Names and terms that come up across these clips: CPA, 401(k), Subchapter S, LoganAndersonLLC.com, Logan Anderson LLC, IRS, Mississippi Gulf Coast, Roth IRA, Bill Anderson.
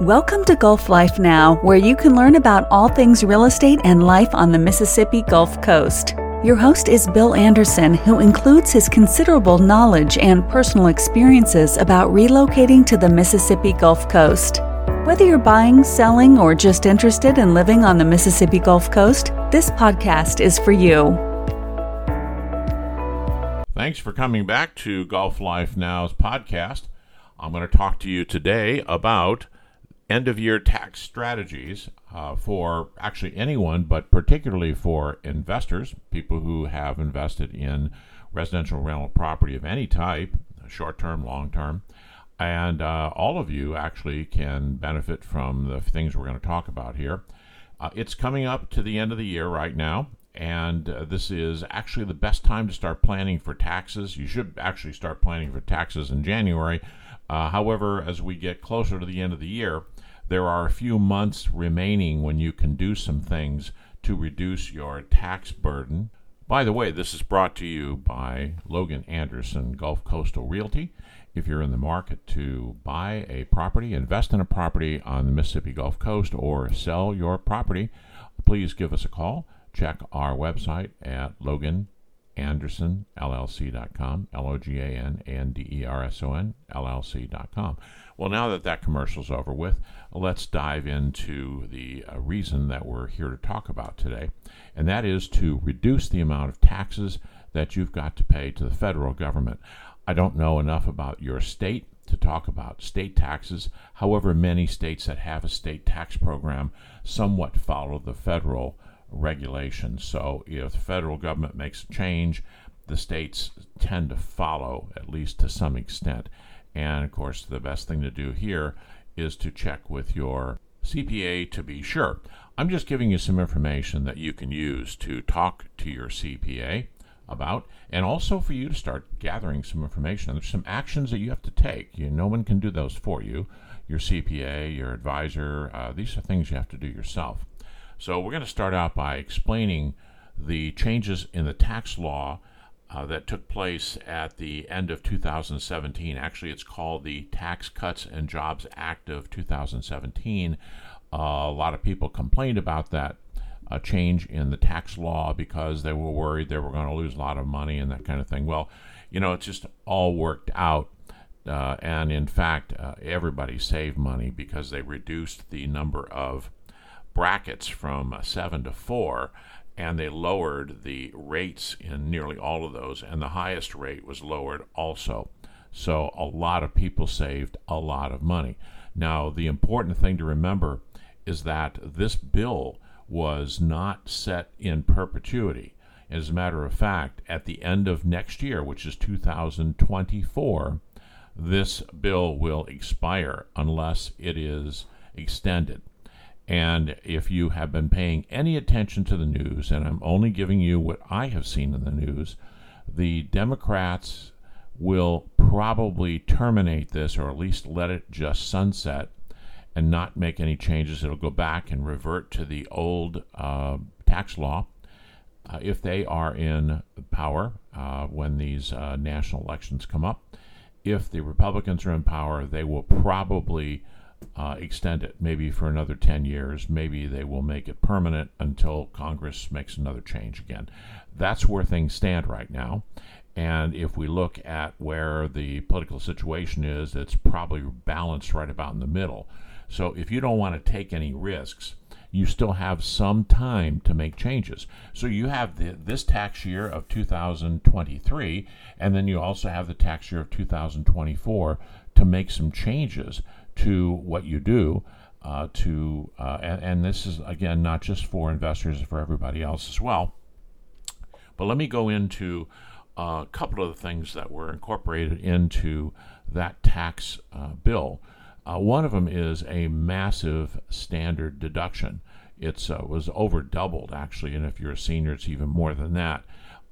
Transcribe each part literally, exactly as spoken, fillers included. Welcome to Gulf Life Now, where you can learn about all things real estate and life on the Mississippi Gulf Coast. Your host is Bill Anderson, who includes his considerable knowledge and personal experiences about relocating to the Mississippi Gulf Coast. Whether you're buying, selling, or just interested in living on the Mississippi Gulf Coast, this podcast is for you. Thanks for coming back to Gulf Life Now's podcast. I'm going to talk to you today about end-of-year tax strategies uh, for actually anyone, but particularly for investors, people who have invested in residential rental property of any type, short-term, long-term, and uh, all of you actually can benefit from the things we're going to talk about here. Uh, it's coming up to the end of the year right now, and uh, this is actually the best time to start planning for taxes. You should actually start planning for taxes in January. Uh, however, as we get closer to the end of the year, there are a few months remaining when you can do some things to reduce your tax burden. By the way, this is brought to you by Logan Anderson Gulf Coastal Realty. If you're in the market to buy a property, invest in a property on the Mississippi Gulf Coast, or sell your property, please give us a call. Check our website at Logan Anderson L L C dot com, L O G A N A N D E R S O N, L L C dot com. Well, now that that commercial's over with, let's dive into the uh, reason that we're here to talk about today, and that is to reduce the amount of taxes that you've got to pay to the federal government. I don't know enough about your state to talk about state taxes. However, many states that have a state tax program somewhat follow the federal regulations. So if the federal government makes a change, the states tend to follow, at least to some extent. And of course, the best thing to do here is to check with your C P A to be sure. I'm just giving you some information that you can use to talk to your C P A about, and also for you to start gathering some information. There's some actions that you have to take. You, no one can do those for you. Your C P A, your advisor, uh, these are things you have to do yourself. So we're going to start out by explaining the changes in the tax law uh, that took place at the end of two thousand seventeen. Actually, it's called the Tax Cuts and Jobs Act of two thousand seventeen. Uh, a lot of people complained about that uh, change in the tax law because they were worried they were going to lose a lot of money and that kind of thing. Well, you know, it's just all worked out. Uh, and in fact, uh, everybody saved money because they reduced the number of brackets from seven to four, and they lowered the rates in nearly all of those, and the highest rate was lowered also. So a lot of people saved a lot of money. Now, the important thing to remember is that this bill was not set in perpetuity. As a matter of fact, at the end of next year, which is two thousand twenty-four, this bill will expire unless it is extended. And if you have been paying any attention to the news, and I'm only giving you what I have seen in the news, the Democrats will probably terminate this, or at least let it just sunset and not make any changes. It'll go back and revert to the old uh, tax law uh, if they are in power uh, when these uh, national elections come up. If the Republicans are in power, they will probably Uh, extend it maybe for another ten years. Maybe they will make it permanent until Congress makes another change again. That's where things stand right now. And if we look at where the political situation is, it's probably balanced right about in the middle. So if you don't want to take any risks, you still have some time to make changes. So you have the, this tax year of two thousand twenty-three, and then you also have the tax year of two thousand twenty-four to make some changes to what you do, uh, to uh, and, and this is, again, not just for investors, for everybody else as well. But let me go into a couple of the things that were incorporated into that tax uh, bill. Uh, one of them is a massive standard deduction. It uh, was over doubled, actually, and if you're a senior, it's even more than that,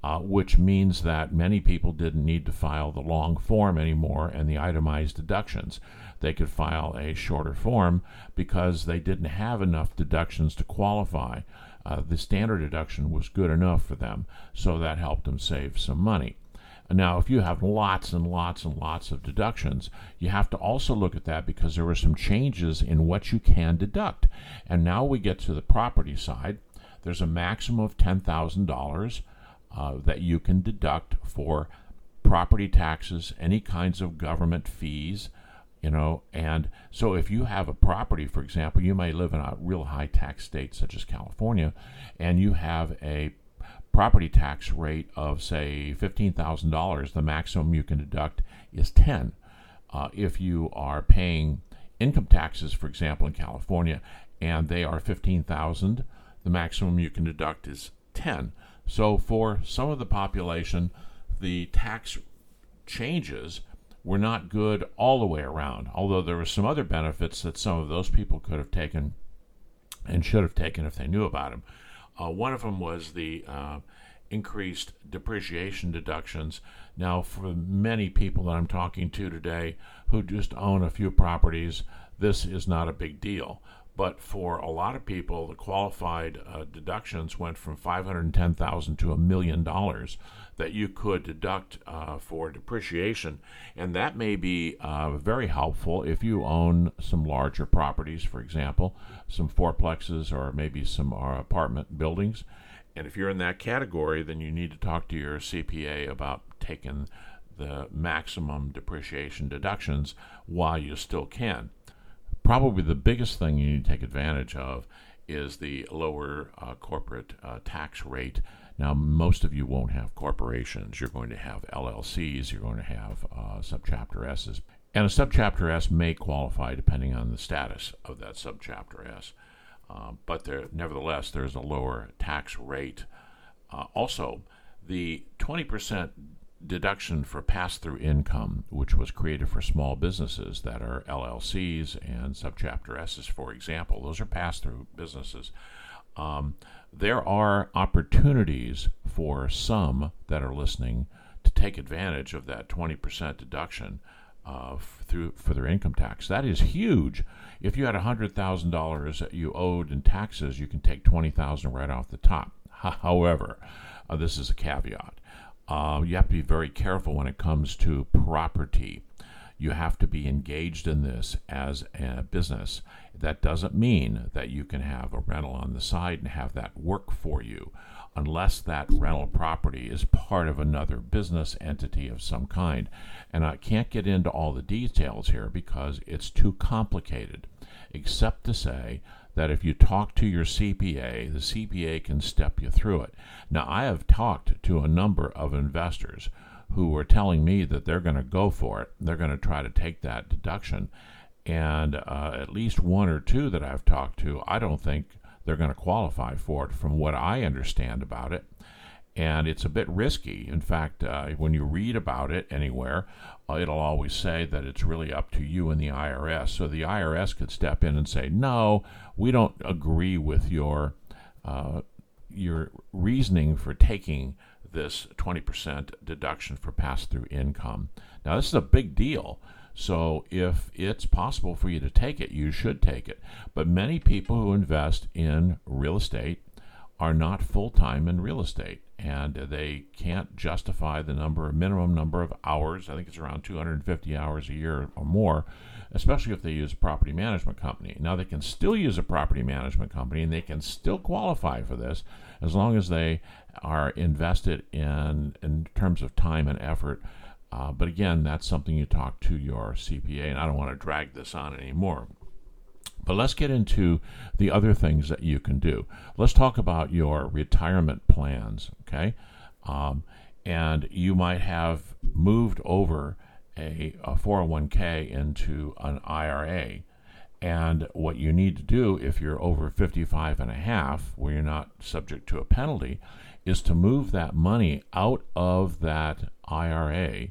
uh, which means that many people didn't need to file the long form anymore and the itemized deductions. They could file a shorter form because they didn't have enough deductions to qualify. Uh, the standard deduction was good enough for them, so that helped them save some money. Now, if you have lots and lots and lots of deductions, you have to also look at that because there were some changes in what you can deduct. And now we get to the property side. There's a maximum of ten thousand dollars uh, that you can deduct for property taxes, any kinds of government fees, you know. And so if you have a property, for example, you may live in a real high tax state such as California, and you have a property tax rate of, say, fifteen thousand dollars, the maximum you can deduct is ten. Uh, if you are paying income taxes, for example, in California, and they are fifteen thousand dollars, the maximum you can deduct is ten. So for some of the population, the tax changes were not good all the way around, although there were some other benefits that some of those people could have taken and should have taken if they knew about them. Uh, one of them was the uh, increased depreciation deductions. Now, for many people that I'm talking to today who just own a few properties, this is not a big deal. But for a lot of people, the qualified uh, deductions went from five hundred ten thousand dollars to a million dollars that you could deduct uh, for depreciation. And that may be uh, very helpful if you own some larger properties, for example, some fourplexes or maybe some uh, apartment buildings. And if you're in that category, then you need to talk to your C P A about taking the maximum depreciation deductions while you still can. Probably the biggest thing you need to take advantage of is the lower uh, corporate uh, tax rate. Now, most of you won't have corporations. You're going to have L L Cs. You're going to have uh, subchapter S's. And a subchapter S may qualify depending on the status of that subchapter S. Uh, but there, nevertheless, there's a lower tax rate. Uh, also, the twenty percent deduction for pass-through income, which was created for small businesses that are L L Cs and subchapter S's, for example. Those are pass-through businesses. Um, there are opportunities for some that are listening to take advantage of that twenty percent deduction uh, f- through for their income tax. That is huge. If you had one hundred thousand dollars that you owed in taxes, you can take twenty thousand dollars right off the top. However, uh, this is a caveat. Uh, you have to be very careful when it comes to property. You have to be engaged in this as a business. That doesn't mean that you can have a rental on the side and have that work for you, unless that rental property is part of another business entity of some kind. And I can't get into all the details here because it's too complicated, except to say that if you talk to your C P A, the C P A can step you through it. Now, I have talked to a number of investors who are telling me that they're going to go for it. They're going to try to take that deduction. And uh, at least one or two that I've talked to, I don't think they're going to qualify for it from what I understand about it. And it's a bit risky. In fact, uh, when you read about it anywhere, uh, it'll always say that it's really up to you and the I R S. So the I R S could step in and say, no, we don't agree with your uh, your reasoning for taking this twenty percent deduction for pass-through income. Now, this is a big deal. So if it's possible for you to take it, you should take it. But many people who invest in real estate are not full-time in real estate, and they can't justify the number, minimum number of hours. I think it's around two hundred fifty hours a year or more, especially if they use a property management company. Now, they can still use a property management company, and they can still qualify for this as long as they are invested in, in terms of time and effort. Uh, but again, that's something you talk to your C P A, and I don't want to drag this on anymore. But let's get into the other things that you can do. Let's talk about your retirement plans, okay? Um, and you might have moved over a, a four oh one k into an I R A. And what you need to do if you're over fifty-five and a half, where you're not subject to a penalty, is to move that money out of that I R A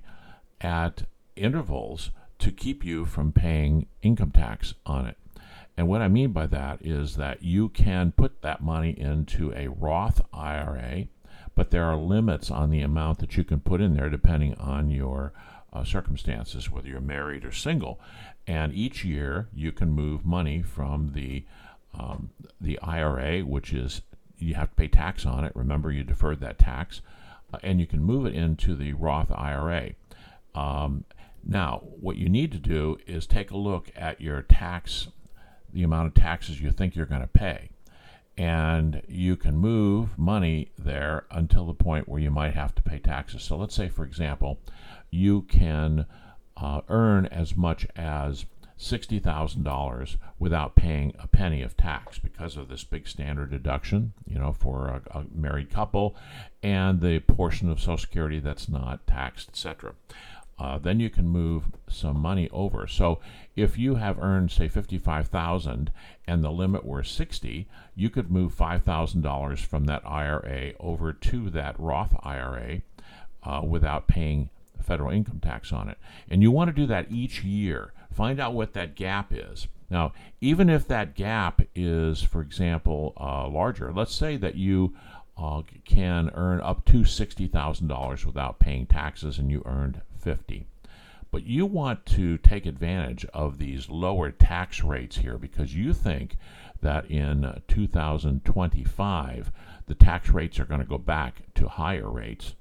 at intervals to keep you from paying income tax on it. And what I mean by that is that you can put that money into a Roth I R A, but there are limits on the amount that you can put in there depending on your uh, circumstances, whether you're married or single. And each year you can move money from the um, the I R A, which is you have to pay tax on it. Remember, you deferred that tax and you can move it into the Roth I R A. Um, now, what you need to do is take a look at your tax, the amount of taxes you think you're going to pay. And you can move money there until the point where you might have to pay taxes. So let's say, for example, you can uh, earn as much as sixty thousand dollars without paying a penny of tax because of this big standard deduction, you know, for a, a married couple, and the portion of Social Security that's not taxed, et cetera. Uh, then you can move some money over. So if you have earned, say, fifty-five thousand dollars and the limit were sixty thousand dollars, you could move five thousand dollars from that I R A over to that Roth I R A uh, without paying federal income tax on it. And you want to do that each year. Find out what that gap is. Now, even if that gap is, for example, uh, larger, let's say that you uh, can earn up to sixty thousand dollars without paying taxes and you earned fifty thousand dollars. But you want to take advantage of these lower tax rates here because you think that in two thousand twenty-five, the tax rates are going to go back to higher rates.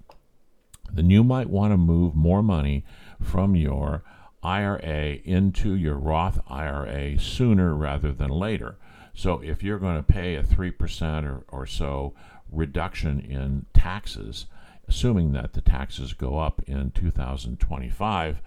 Then you might want to move more money from your I R A into your Roth I R A sooner rather than later. So if you're going to pay a three percent or, or so reduction in taxes, assuming that the taxes go up in two thousand twenty-five,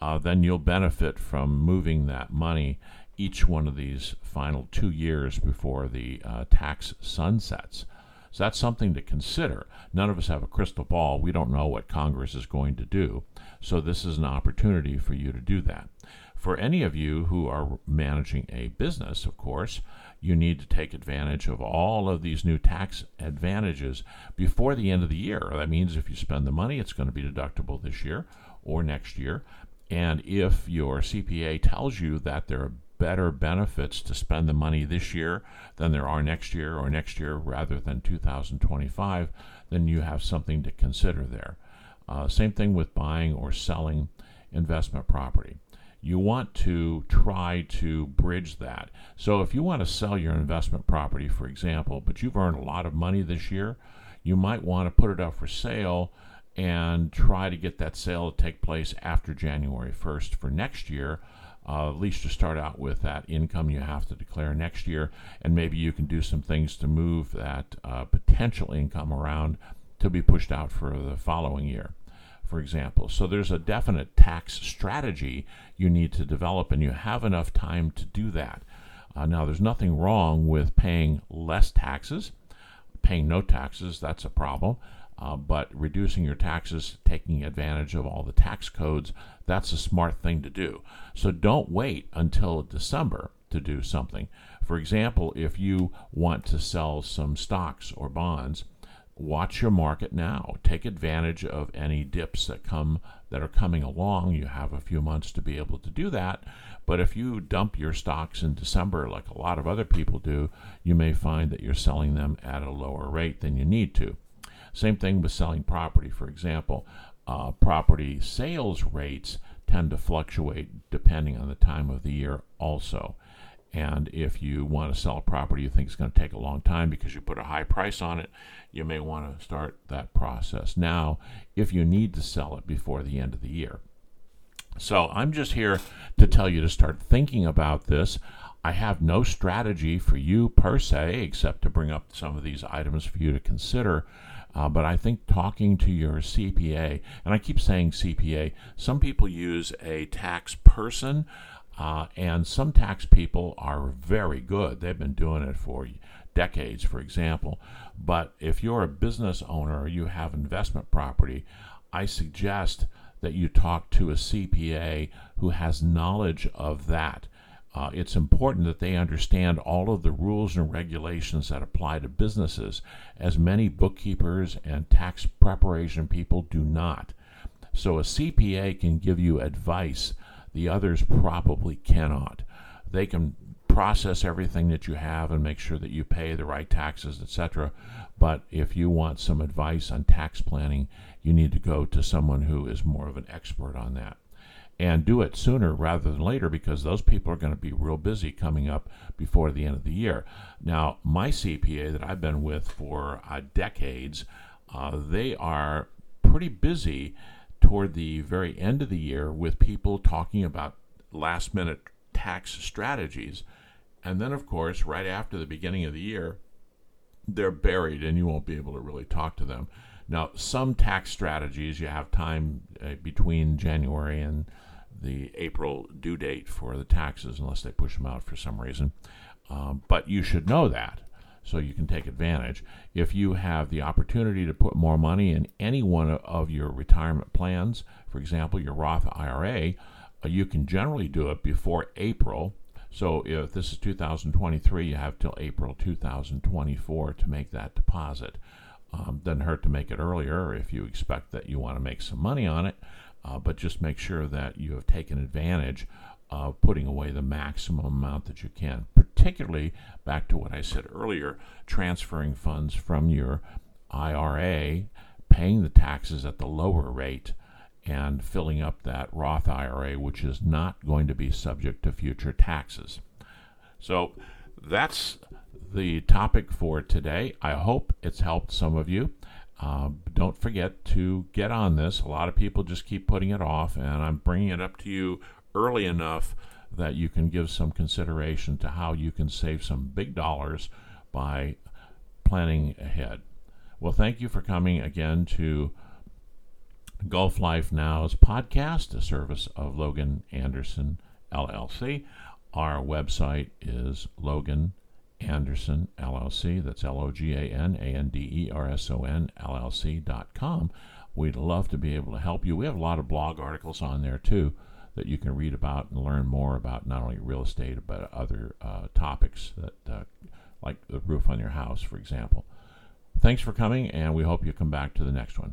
uh, then you'll benefit from moving that money each one of these final two years before the uh, tax sunsets. So that's something to consider. None of us have a crystal ball. We don't know what Congress is going to do. So this is an opportunity for you to do that. For any of you who are managing a business, of course, you need to take advantage of all of these new tax advantages before the end of the year. That means if you spend the money, it's going to be deductible this year or next year. And if your C P A tells you that there are better benefits to spend the money this year than there are next year or next year rather than two thousand twenty-five, then you have something to consider there. Uh, same thing with buying or selling investment property. You want to try to bridge that. So if you want to sell your investment property, for example, but you've earned a lot of money this year, you might want to put it up for sale and try to get that sale to take place after January first for next year. Uh, at least to start out with that income you have to declare next year, and maybe you can do some things to move that uh, potential income around to be pushed out for the following year, for example. So there's a definite tax strategy you need to develop, and you have enough time to do that. Uh, now, there's nothing wrong with paying less taxes. Paying no taxes, that's a problem. Uh, but reducing your taxes, taking advantage of all the tax codes, that's a smart thing to do. So don't wait until December to do something. For example, if you want to sell some stocks or bonds, watch your market now. Take advantage of any dips that come that are coming along. You have a few months to be able to do that. But if you dump your stocks in December like a lot of other people do, you may find that you're selling them at a lower rate than you need to. Same thing with selling property, for example. Uh, property sales rates tend to fluctuate depending on the time of the year also. And if you want to sell a property you think it's going to take a long time because you put a high price on it, you may want to start that process now if you need to sell it before the end of the year. So I'm just here to tell you to start thinking about this. I have no strategy for you per se, except to bring up some of these items for you to consider. Uh, but I think talking to your C P A, and I keep saying C P A, some people use a tax person, uh, and some tax people are very good. They've been doing it for decades, for example. But if you're a business owner or you have investment property, I suggest that you talk to a C P A who has knowledge of that. Uh, it's important that they understand all of the rules and regulations that apply to businesses, as many bookkeepers and tax preparation people do not. So a C P A can give you advice the others probably cannot. They can process everything that you have and make sure that you pay the right taxes, et cetera. But if you want some advice on tax planning, you need to go to someone who is more of an expert on that. And do it sooner rather than later because those people are going to be real busy coming up before the end of the year. Now, my C P A that I've been with for uh, decades uh, they are pretty busy toward the very end of the year with people talking about last minute tax strategies. And then, of course, right after the beginning of the year, they're buried and you won't be able to really talk to them. Now, some tax strategies you have time uh, between January and the April due date for the taxes, unless they push them out for some reason. Um, but you should know that, so you can take advantage. If you have the opportunity to put more money in any one of your retirement plans, for example, your Roth I R A, uh, you can generally do it before April. So if this is two thousand twenty-three, you have till April two thousand twenty-four to make that deposit. Um, doesn't hurt to make it earlier if you expect that you want to make some money on it, uh, but just make sure that you have taken advantage of putting away the maximum amount that you can, particularly, back to what I said earlier, transferring funds from your I R A, paying the taxes at the lower rate, and filling up that Roth I R A, which is not going to be subject to future taxes. So that's the topic for today. I hope it's helped some of you. Uh, don't forget to get on this. A lot of people just keep putting it off, and I'm bringing it up to you early enough that you can give some consideration to how you can save some big dollars by planning ahead. Well, thank you for coming again to Gulf Life Now's podcast, a service of Logan Anderson L L C. Our website is Logan Anderson L L C. That's L O G A N A N D E R S O N L L C dot com. We'd love to be able to help you. We have a lot of blog articles on there too that you can read about and learn more about, not only real estate but other uh, topics that, uh, like the roof on your house, for example. Thanks for coming, and we hope you come back to the next one.